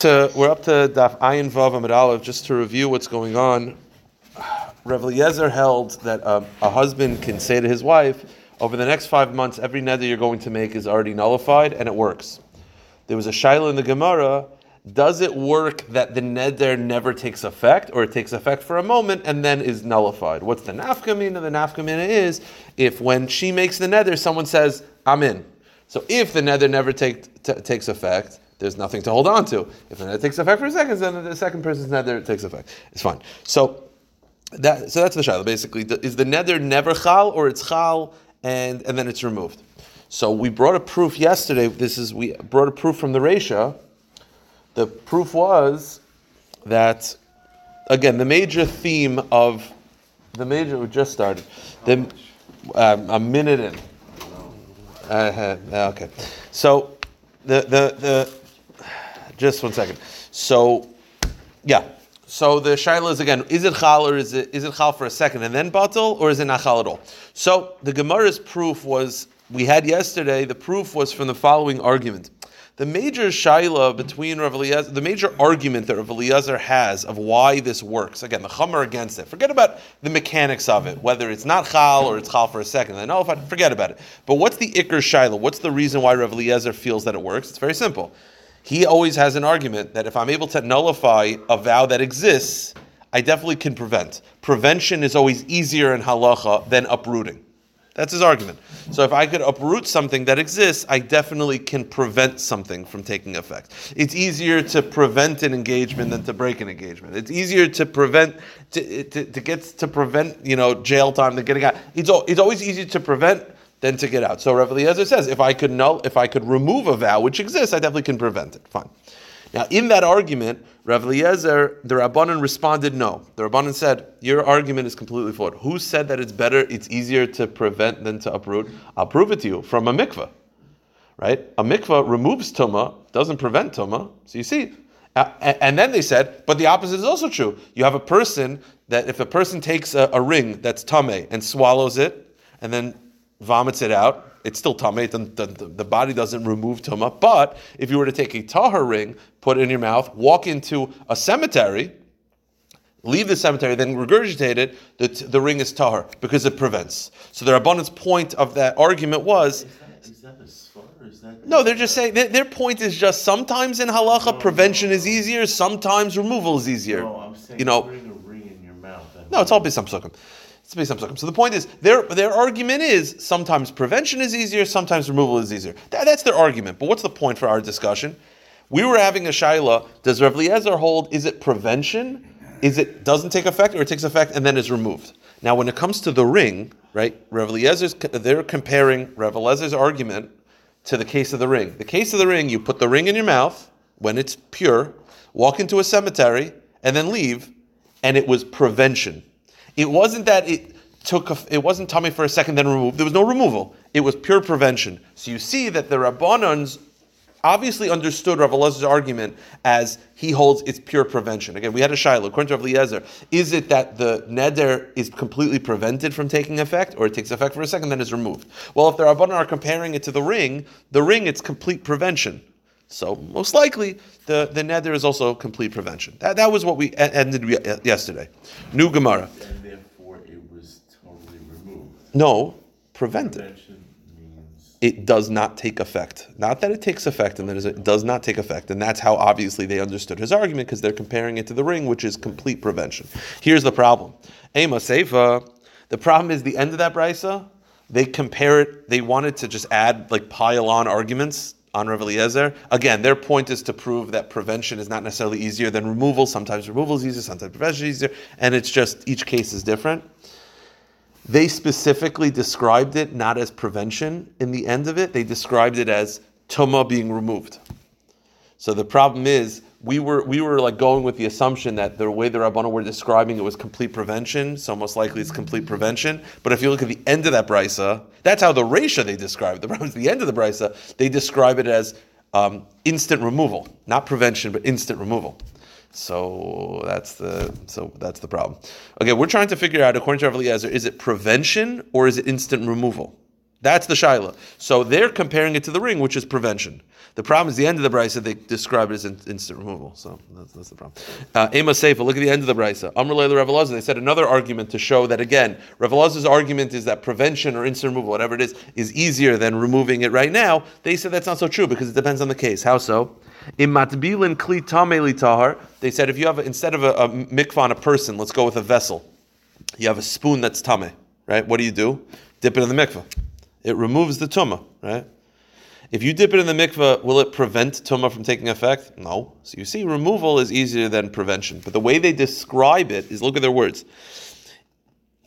We're up to Daf Ayin Vav Amud Alef, just to review what's going on. Rav Eliezer held that a husband can say to his wife, over the next 5 months, every neder you're going to make is already nullified, and it works. There was a shaila in the Gemara, does it work that the neder never takes effect, or it takes effect for a moment and then is nullified? What's the nafka mina? The nafka mina is, if when she makes the neder, someone says, I'm in. So if the neder never takes effect, there's nothing to hold on to. If the nether takes effect for a second, then the second person's nether takes effect. It's fine. So that's the shaila. Basically, is the nether never chal, or it's chal and then it's removed? So we brought a proof yesterday. We brought a proof from the Reisha. The proof was that, again, we just started. A minute in. Okay. So the just 1 second. So the shaila is, again, is it chal, or is it chal for a second and then batal, or is it not chal at all? So the Gemara's proof was, we had yesterday, the proof was from the following argument. The major shaila between Rav Eliezer, the major argument that Rav Eliezer has of why this works, again, the chomer against it, forget about the mechanics of it, whether it's not chal or it's chal for a second, then forget about it. But what's the iker shaila? What's the reason why Rav Eliezer feels that it works? It's very simple. He always has an argument that if I'm able to nullify a vow that exists, I definitely can prevent. Prevention is always easier in halacha than uprooting. That's his argument. So if I could uproot something that exists, I definitely can prevent something from taking effect. It's easier to prevent an engagement than to break an engagement. It's easier to prevent prevent jail time than getting out. It's always easier to prevent than to get out. So Rav Eliezer says, if I could remove a vow which exists, I definitely can prevent it. Fine. Now, in that argument, Rav Eliezer, the Rabbanan responded no. The Rabbanan said, your argument is completely flawed. Who said that it's easier to prevent than to uproot? I'll prove it to you from a mikveh, right? A mikveh removes tumah, doesn't prevent tumah. So you see. And then they said, but the opposite is also true. You have a person that if a person takes a ring that's tameh and swallows it and then vomits it out, it's still tameh. The body doesn't remove tumah. But if you were to take a tahor ring, put it in your mouth, walk into a cemetery, leave the cemetery, then regurgitate it, the ring is tahor because it prevents. So the Rabbanan's point of that argument was... Is that a svar? No, they're just saying... Their point is just sometimes in halacha, prevention is easier, sometimes removal is easier. No, I'm saying bring a ring in your mouth. No, it's all based on psukim. So the point is, their argument is sometimes prevention is easier, sometimes removal is easier. That's their argument. But what's the point for our discussion? We were having a shaila, does Rav Eliezer hold, is it prevention? Is it doesn't take effect, or it takes effect and then is removed? Now when it comes to the ring, right, Rav Eliezer's, they're comparing Rav Eliezer's argument to the case of the ring. The case of the ring, you put the ring in your mouth when it's pure, walk into a cemetery, and then leave, and it was prevention. It wasn't that it wasn't tummy for a second then removed. There was no removal. It was pure prevention. So you see that the Rabbanans obviously understood Rav Eliezer's argument as he holds it's pure prevention. Again, we had a shiloh, according to Rav Eliezer, is it that the neder is completely prevented from taking effect, or it takes effect for a second then is removed? Well, if the Rabbanan are comparing it to the ring, it's complete prevention. So most likely, the neder is also complete prevention. That was what we ended yesterday. New Gemara. And therefore, it was totally removed. No, prevented. Prevention means... It does not take effect. Not that it takes effect, and that it does not take effect. And that's how obviously they understood his argument, because they're comparing it to the ring, which is complete prevention. Here's the problem. Ema seifa. The problem is the end of that brisa, they compare it, they wanted to just add, pile on arguments on Rav Eliezer. Again, their point is to prove that prevention is not necessarily easier than removal. Sometimes removal is easier, sometimes prevention is easier, and it's just each case is different. They specifically described it not as prevention in the end of it. They described it as tumah being removed. So the problem is we were going with the assumption that the way the Rabbanan were describing it was complete prevention, so most likely it's complete prevention. But if you look at the end of that brisa, that's how the Reisha they describe it. The problem is the end of the brisa, they describe it as instant removal, not prevention, but instant removal. So that's the problem. Okay, we're trying to figure out, according to Rav Eliezer, is it prevention or is it instant removal? That's the shaila. So they're comparing it to the ring, which is prevention. The problem is the end of the brisa. They describe it as instant removal. So that's the problem. Ema Seifa, look at the end of the brisa. Amr Leila Rav Eliezer. They said another argument to show that, again, Rav Eliezer's argument is that prevention or instant removal, whatever it is easier than removing it right now. They said that's not so true because it depends on the case. How so? In matbilin kli tamei li tahar. They said if you have, instead of a mikvah on a person, let's go with a vessel. You have a spoon that's tamei, right? What do? Dip it in the mikvah. It removes the tumah, right? If you dip it in the mikveh, will it prevent tumah from taking effect? No. So you see, removal is easier than prevention. But the way they describe it is, look at their words.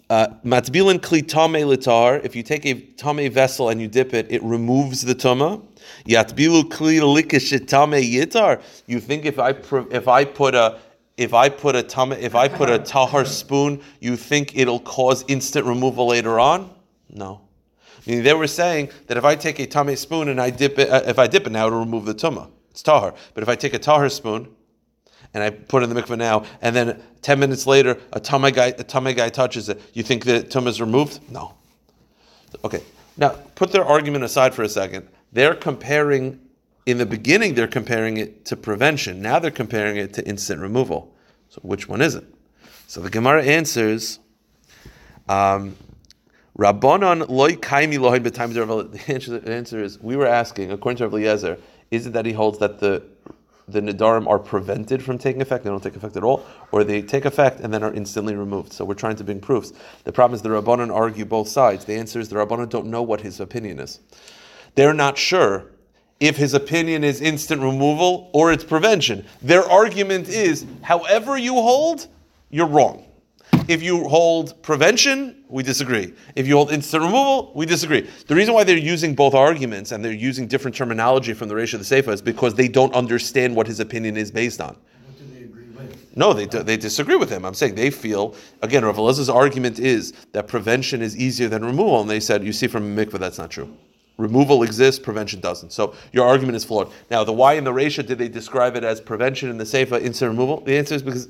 Matbilin kli tamei litar. If you take a tamei vessel and you dip it, it removes the tumah. Yatbilu kli likeshet tamei yitar. You think if I put a tahar spoon, you think it'll cause instant removal later on? No. Meaning they were saying that if I take a tamei spoon and I dip it, now it'll remove the tumah. It's tahar. But if I take a tahar spoon and I put it in the mikveh now, and then 10 minutes later a tamei guy touches it, you think the tumah is removed? No. Okay. Now put their argument aside for a second. They're comparing, in the beginning they're comparing it to prevention. Now they're comparing it to instant removal. So which one is it? So the Gemara answers. Rabbanan loy kaimi lohin b'taimis Rav. The answer is, we were asking, according to Rav Eliezer, is it that he holds that the nedarim are prevented from taking effect, they don't take effect at all, or they take effect and then are instantly removed? So we're trying to bring proofs. The problem is the Rabbanan argue both sides. The answer is the Rabbanan don't know what his opinion is. They're not sure if his opinion is instant removal or it's prevention. Their argument is, however you hold, you're wrong. If you hold prevention, we disagree. If you hold instant removal, we disagree. The reason why they're using both arguments and they're using different terminology from the Reisha of the Seifa is because they don't understand what his opinion is based on. What do they agree with? No, they disagree with him. I'm saying they feel, again, Rav Eliezer's argument is that prevention is easier than removal. And they said, you see from Mikvah, that's not true. Removal exists, prevention doesn't. So your argument is flawed. Now, the why in the Reisha, did they describe it as prevention in the Seifa, instant removal? The answer is because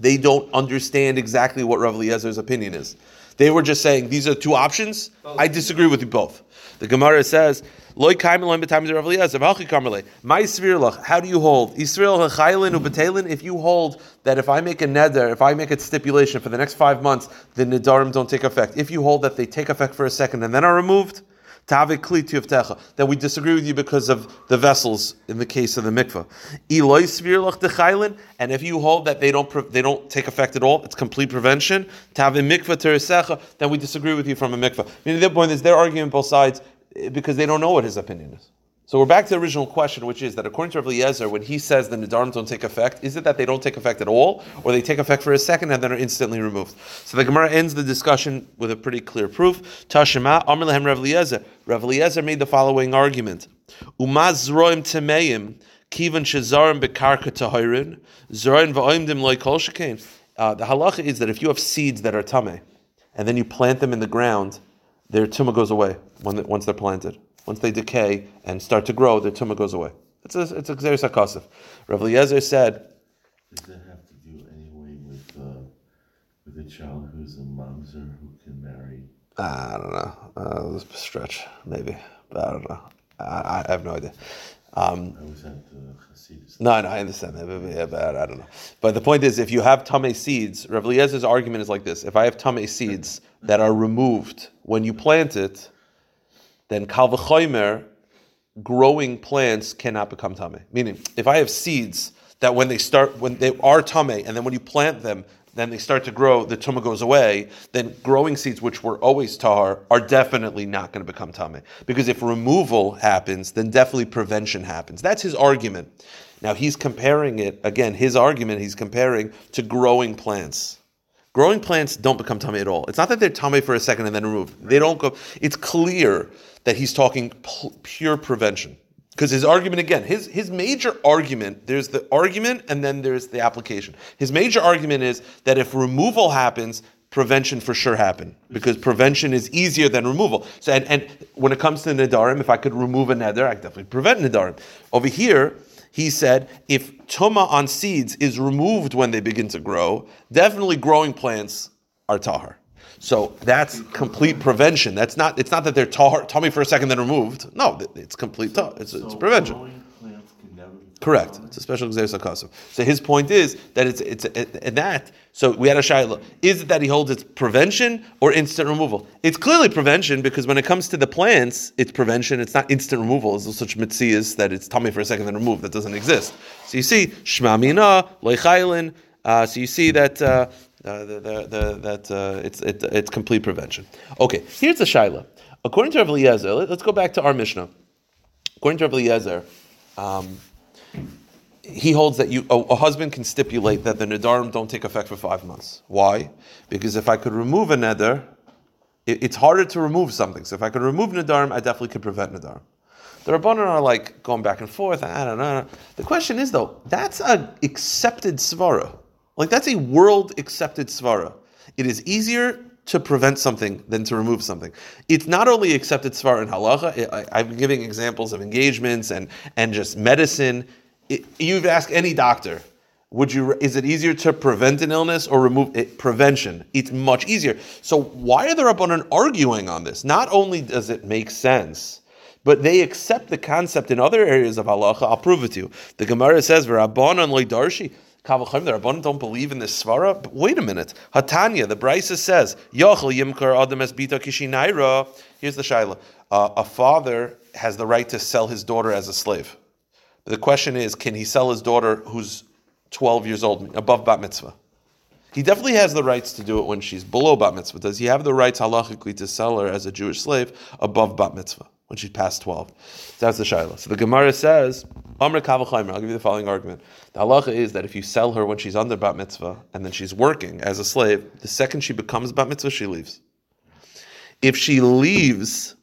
they don't understand exactly what Rav Eliezer's opinion is. They were just saying, these are two options. I disagree with you both. The Gemara says, Loi kaim loim b'taimis Rav Eliezer, v'alchi kamerle. My svirlach, how do you hold? Yisrael ha'chaylin u'b'taylin. If you hold that if I make a neder, if I make a stipulation for the next 5 months, the nedarim don't take effect. If you hold that they take effect for a second and then are removed, that we disagree with you because of the vessels in the case of the mikveh. And if you hold that they don't take effect at all, it's complete prevention, then we disagree with you from a mikveh. I mean, their point is they're arguing both sides because they don't know what his opinion is. So we're back to the original question, which is that according to Rav Eliezer, when he says the nedarim don't take effect, is it that they don't take effect at all, or they take effect for a second and then are instantly removed? So the Gemara ends the discussion with a pretty clear proof. Tashema, Amr lehem Rav Eliezer. Rav Eliezer made the following argument: Umaz zroim temeim kivan shezarim bekarka tahirin zroim va'oimdim loy kol shekain. The halacha is that if you have seeds that are tameh, and then you plant them in the ground, their tumah goes away once they're planted. Once they decay and start to grow, their tumah goes away. It's a gzeres hakasif. Rav Eliezer said, does that have to do anyway with a child who's a mamzer who can marry? I don't know. It's a stretch, maybe. But I don't know. I have no idea. I was at the Hasidus. No, I understand that, but I don't know. But the point is, if you have tamei seeds, Rav Eliezer's argument is like this: if I have tamei seeds that are removed when you plant it, then kal v'chomer, growing plants cannot become tameh. Meaning, if I have seeds that when they are tameh, and then when you plant them, then they start to grow, the tumah goes away, then growing seeds, which were always tahar, are definitely not going to become tameh. Because if removal happens, then definitely prevention happens. That's his argument. Now he's comparing it, again, his argument he's comparing to growing plants. Growing plants don't become tameh at all. It's not that they're tameh for a second and then removed. They don't go. It's clear that he's talking pure prevention. Because his argument, again, his major argument, there's the argument and then there's the application. His major argument is that if removal happens, prevention for sure happened. Because prevention is easier than removal. So and when it comes to nedarim, if I could remove a neder, I could definitely prevent nedarim. Over here, he said, if tumah on seeds is removed when they begin to grow, definitely growing plants are tahar. So that's complete prevention. That's not. It's not that they're tummy for a second then removed. No, it's complete. It's prevention. Correct. It's a special gzeirus hakasav. So his point is that it's that. So we had a shaila. Is it that he holds it's prevention or instant removal? It's clearly prevention because when it comes to the plants, it's prevention. It's not instant removal. It's such mitzias that it's tummy for a second then removed. That doesn't exist. So you see shma mina loichaylin. So you see that it's complete prevention. Okay. Here's the shaila. According to Rav Eliezer, let's go back to our Mishnah. According to Rav Eliezer, he holds that a husband can stipulate that the nedarim don't take effect for 5 months. Why? Because if I could remove a neder, it's harder to remove something. So if I could remove nedarim, I definitely could prevent nedarim. The Rabbanan are like going back and forth. I don't know. The question is though, that's an accepted svara. Like that's a world accepted svara. It is easier to prevent something than to remove something. It's not only accepted svara in halacha. I've been giving examples of engagements and just medicine. You've asked any doctor, is it easier to prevent an illness or remove it? Prevention. It's much easier. So why are the Rabbanan arguing on this? Not only does it make sense, but they accept the concept in other areas of halacha. I'll prove it to you. The Gemara says, "Rabbanan loy darshi." The Rabbanan don't believe in this svara. But wait a minute. Hatanya, the Brisa says, "Yochel yimkar adam es bita kishinayra." Here's the shaila: a father has the right to sell his daughter as a slave. The question is, can he sell his daughter who's 12 years old above bat mitzvah? He definitely has the rights to do it when she's below bat mitzvah. Does he have the rights halachically to sell her as a Jewish slave above bat mitzvah when she's past 12? That's the shaila. So the Gemara says, Amr Kavachaymer, I'll give you the following argument. The halacha is that if you sell her when she's under bat mitzvah and then she's working as a slave, the second she becomes bat mitzvah, she leaves. If she leaves,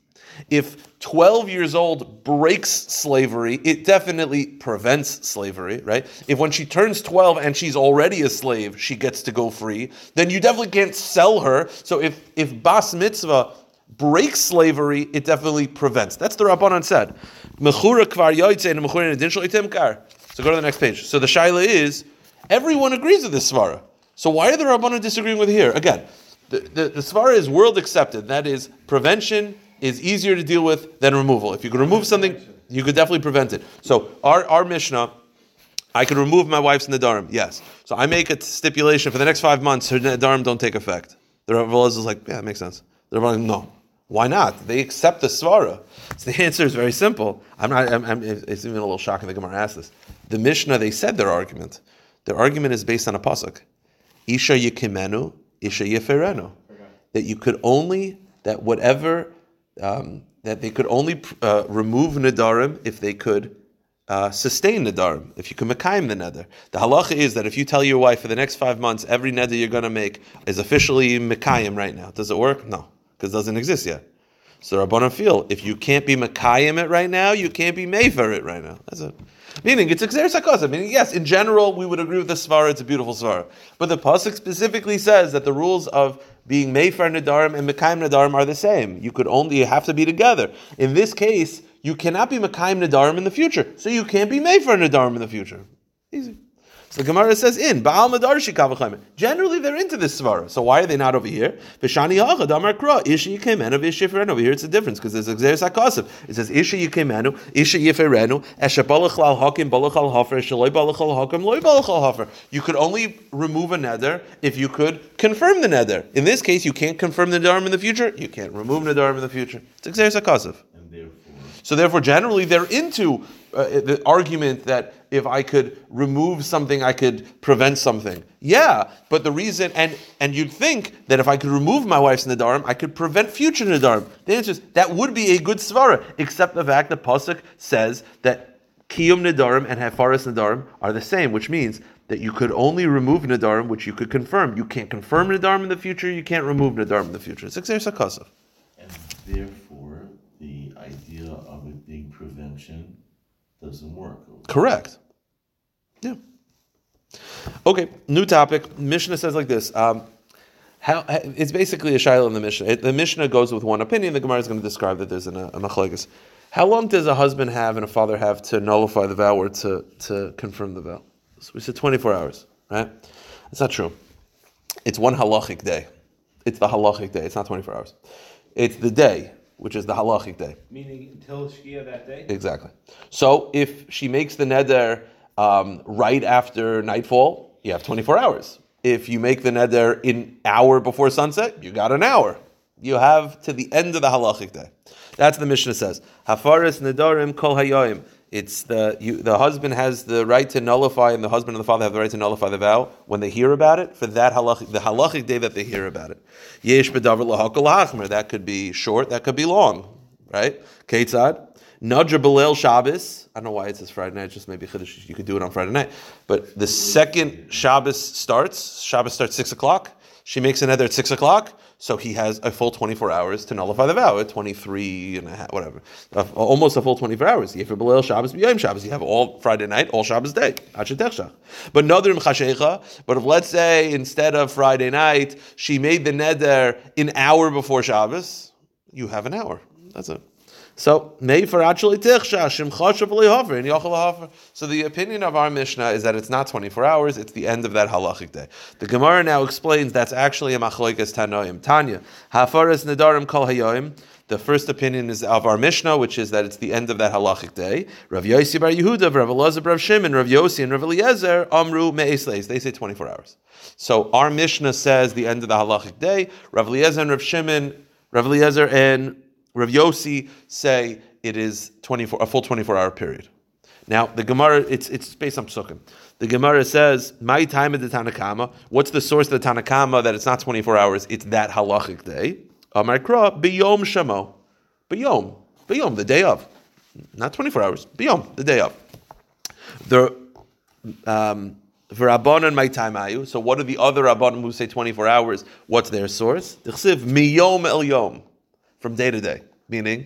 if 12 years old breaks slavery, it definitely prevents slavery, right? If when she turns 12 and she's already a slave, she gets to go free, then you definitely can't sell her. So if bas mitzvah breaks slavery, it definitely prevents. That's the Rabbanan said. So go to the next page. So the shaila is, everyone agrees with this svara. So why are the Rabbanan disagreeing with here? Again, the svara is world accepted. That is, prevention is easier to deal with than removal. If you could remove something, you could definitely prevent it. So our Mishnah, I could remove my wife's nedarim, yes. So I make a stipulation for the next 5 months, her nedarim don't take effect. The Rav Eliezer is like, yeah, it makes sense. The Rav Eliezer is like, no. Why not? They accept the svara. So the answer is very simple. It's even a little shocking that Gemara asked this. The Mishnah, they said their argument. Their argument is based on a pasuk. Isha yikimenu, isha yiferenu. That you could only, that whatever... that they could only remove nedarim if they could sustain nedarim, if you could mekayim the neder. The halacha is that if you tell your wife for the next 5 months, every neder you're going to make is officially mekayim right now. Does it work? No, because it doesn't exist yet. So Rabbanan feel, if you can't be mekayim it right now, you can't be mefer it right now. That's it. Meaning, it's exeris hakasav. Meaning, yes, in general, we would agree with the svara, it's a beautiful svara. But the pasuk specifically says that the rules of being mefer nedarim and mekayim nedarim are the same. You have to be together. In this case, you cannot be mekayim nedarim in the future, so you can't be mefer nedarim in the future. Easy. So the Gemara says, "In Baal Madarshi Kavachayim." Generally, they're into this svara. So why are they not over here? V'shani ha'achad amar kra ishi yikemenu v'ishi yiferenu. Over here, it's a difference because there's a gzeirus hakasav. It says ishi yikemenu, ishi yiferenu, eshe balach lal hakim balach al hafer, eshe loy balach al hakim loy balach al hafer. You could only remove a neder if you could confirm the neder. In this case, you can't confirm the nedarim in the future. You can't remove nedarim in the future. It's a gzeirus hakasav. So therefore, generally, they're into the argument that if I could remove something, I could prevent something. Yeah, but the reason, and you'd think that if I could remove my wife's nedarim, I could prevent future nedarim. The answer is, that would be a good svara, except the fact that Pasuk says that kiyum nedarim and hafaras nedarim are the same, which means that you could only remove nedarim, which you could confirm. You can't confirm nedarim in the future, you can't remove nedarim in the future. It's exeris hakasav. And therefore, the idea of it being prevention doesn't work. Correct. Yeah. Okay, new topic. Mishnah says like this. It's basically a shaila in the Mishnah. The Mishnah goes with one opinion. The Gemara is going to describe that there's a machlekes. How long does a husband have and a father have to nullify the vow or to confirm the vow? So we said 24 hours, right? It's not true. It's one halachic day. It's the halachic day. It's not 24 hours. It's the day, which is the halachic day. Meaning until Shkia that day? Exactly. So if she makes the neder right after nightfall, you have 24 hours. If you make the neder an hour before sunset, you got an hour. You have to the end of the halachic day. That's the Mishnah says. Hafaris nedarim kol hayoyim. It's the husband has the right to nullify, and the husband and the father have the right to nullify the vow when they hear about it for that halachic, the halachic day that they hear about it. Yesh bedavar lahakol hachmer. That could be short. That could be long. Right? Ketzad. Nadra B'Leil Shabbos. I don't know why it says Friday night. Just maybe Chiddush. You could do it on Friday night. But the second Shabbos starts. Shabbos starts 6 o'clock. She makes a neder at 6 o'clock. So he has a full 24 hours to nullify the vow at 23 and a half, whatever. Almost a full 24 hours. Yefer B'Leil Shabbos B'Yom Shabbos. You have all Friday night, all Shabbos day. But Nadrim Chasheicha. But if, let's say, instead of Friday night, she made the neder an hour before Shabbos, you have an hour. That's it. So, the opinion of our Mishnah is that it's not 24 hours, it's the end of that halachic day. The Gemara now explains that's actually a machloikas tanoim. Tanya, hafaras nedarim kol hayoim. The first opinion is of our Mishnah, which is that it's the end of that halachic day. Rav Yose bar Yehuda, Rav Eliezer, Rav Shimon, Rav Yose, and Rav Eliezer, amru me'esleis. They say 24 hours. So, our Mishnah says the end of the halachic day. Rav Eliezer and Rav Shimon, Rav Eliezer and Rav Yose say it is 24, a full 24-hour period. Now, the Gemara, it's based on Psukim. The Gemara says, my time at the Tanakama, what's the source of the Tanakama that it's not 24 hours, it's that halachic day? Amar Kra, biyom shamo. Biyom, the day of. Not 24 hours, biyom, the day of. The Rabbanan my time ayu. So what are the other Rabbanan who say 24 hours? What's their source? D'chsiv, miyom el yom. From day to day, meaning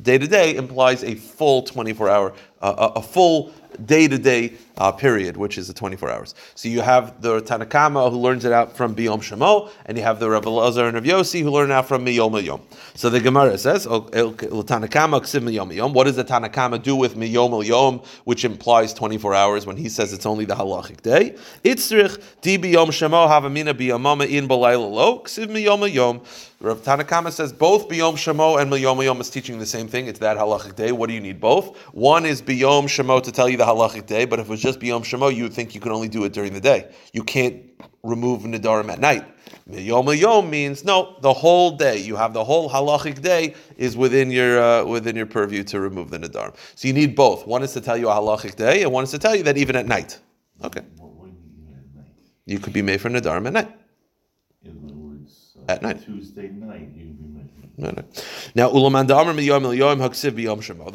day to day implies a full 24-hour, a full day-to-day period, which is the 24 hours. So you have the Tanakama who learns it out from Biyom Shamo, and you have the Rebbi Eliezer and Rav Yose who learn it out from Miyom Yom. So the Gemara says, Tanakama Ksiv Miyom Yom. What does the Tanakama do with Miyom Yom, which implies 24 hours when he says it's only the halachic day? Itzrich di Biyom Shamo havamina biyamama in balayla lo Ksiv Miyom Yom. Rav Tanakama says both Biyom Shamo and Miyom Yom is teaching the same thing. It's that halachic day. What do you need both? One is Biyom Shamo to tell you the halachic day, but if it was just Biyom Shamo, you would think you can only do it during the day. You can't remove Nidarim at night. Yom Yom means, no, the whole day. You have the whole halachic day is within your purview to remove the Nidarim. So you need both. One is to tell you a halachic day, and one is to tell you that even at night. Okay. What do you mean at night? You could be made for Nidarim at night. In other words, at night. Tuesday night, you would be made. No. Now, Ulaman Damar Milyom Milyom Haksiv Biyom Shemo.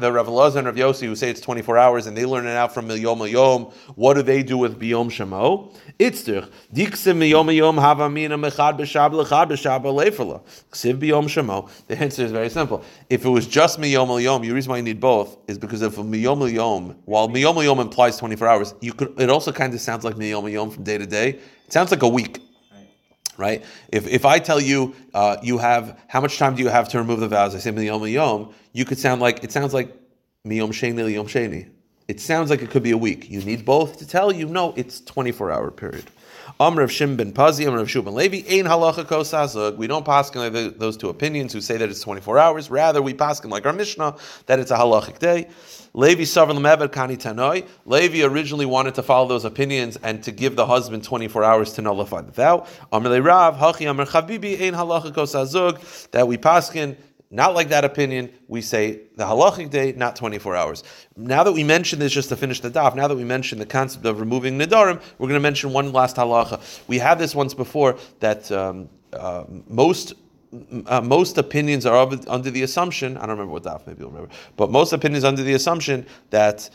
The Rav Eliezer and Rav Yose who say it's 24 hours and they learn it out from Milyom Milyom. What do they do with Biyom Shemo? It's Diksim Milyom Milyom Havamina Mechad B'Shab L'Chad B'Shab Leifala Ksiv Biyom Shemo. The answer is very simple. If it was just Milyom Milyom, the reason why you need both is because of Milyom Milyom. While Milyom Milyom implies 24 hours, it also kind of sounds like Milyom Milyom from day to day. It sounds like a week. Right? If I tell you, you have, how much time do you have to remove the vows? I say miyom yom. You could sound like, it sounds like miyom sheni liyom sheni. It sounds like it could be a week. You need both to tell you, no, it's 24-hour period. Rav Shimon ben Pazzi, Rav Shimon ben Levi, ein halacha kosazug. We don't paskin like those two opinions who say that it's 24 hours. Rather, we paskin like our Mishnah that it's a halachic day. Levi Savar L'Meved Kani Tanoi. Levi originally wanted to follow those opinions and to give the husband 24 hours to nullify the vow. Amrei Rav Hachi Amr Chabibi Ein Halacha Kosazug. That we paskin not like that opinion. We say the halachic day, not 24 hours. Now that we mentioned this, just to finish the daf. Now that we mentioned the concept of removing nedarim, we're going to mention one last halacha. We had this once before that most opinions are under the assumption, I don't remember what daf, maybe you'll remember, but most opinions under the assumption that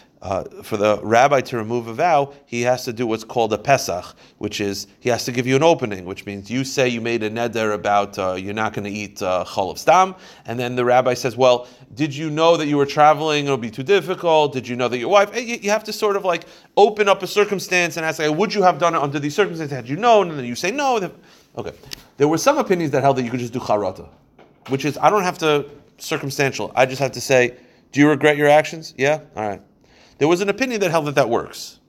for the rabbi to remove a vow, he has to do what's called a pesach, which is he has to give you an opening, which means you say you made a neder about you're not going to eat chalav stam, and then the rabbi says, well, did you know that you were traveling? It'll be too difficult. Did you know that your wife? You have to sort of like open up a circumstance and ask, like, would you have done it under these circumstances? Had you known? And then you say no. Okay. There were some opinions that held that you could just do charata, which is, I don't have to, circumstantial. I just have to say, do you regret your actions? Yeah? All right. There was an opinion that held that works.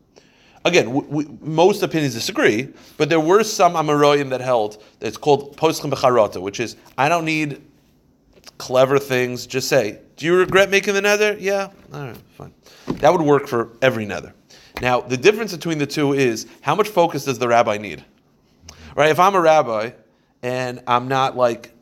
Again, most opinions disagree, but there were some Amaroyim that held that it's called Poschim B'charata, which is, I don't need clever things, just say, do you regret making the nether? Yeah, all right, fine. That would work for every nether. Now, the difference between the two is, how much focus does the rabbi need? Right, if I'm a rabbi, and I'm not like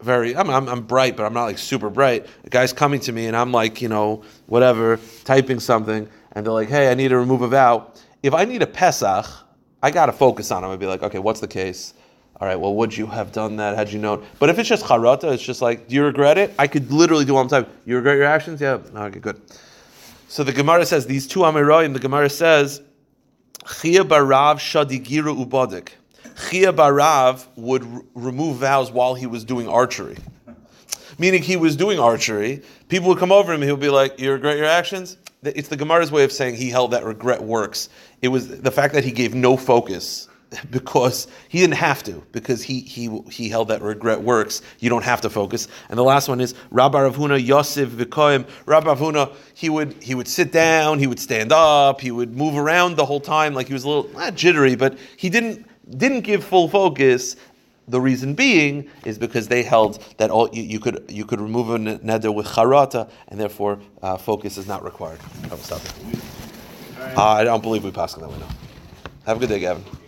very, I'm bright, but I'm not like super bright. A guy's coming to me, and I'm like, you know, whatever, typing something, and they're like, hey, I need to remove a vowel. If I need a Pesach, I got to focus on him. I'd be like, okay, what's the case? All right, well, would you have done that? Had you known? But if it's just charata, it's just like, do you regret it? I could literally do all the time. You regret your actions? Yeah. Okay, good. So the Gemara says, these two Amirayim, the Gemara says, Chiyah barav shadigiru ubadik. Chiyah barav would remove vows while he was doing archery. Meaning he was doing archery. People would come over him and he'll be like, you regret your actions? It's the Gemara's way of saying he held that regret works. It was the fact that he gave no focus because he didn't have to, because he held that regret works. You don't have to focus. And the last one is Rabah Rav Huna, Yosef V'Koyim. Rabah Rav Huna, he would sit down, he would stand up, he would move around the whole time, like he was a little not jittery, but he didn't give full focus. The reason being is because they held that all you could remove a neder with charata, and therefore focus is not required. I will stop it. I don't believe we passed on that window. Have a good day, Gavin.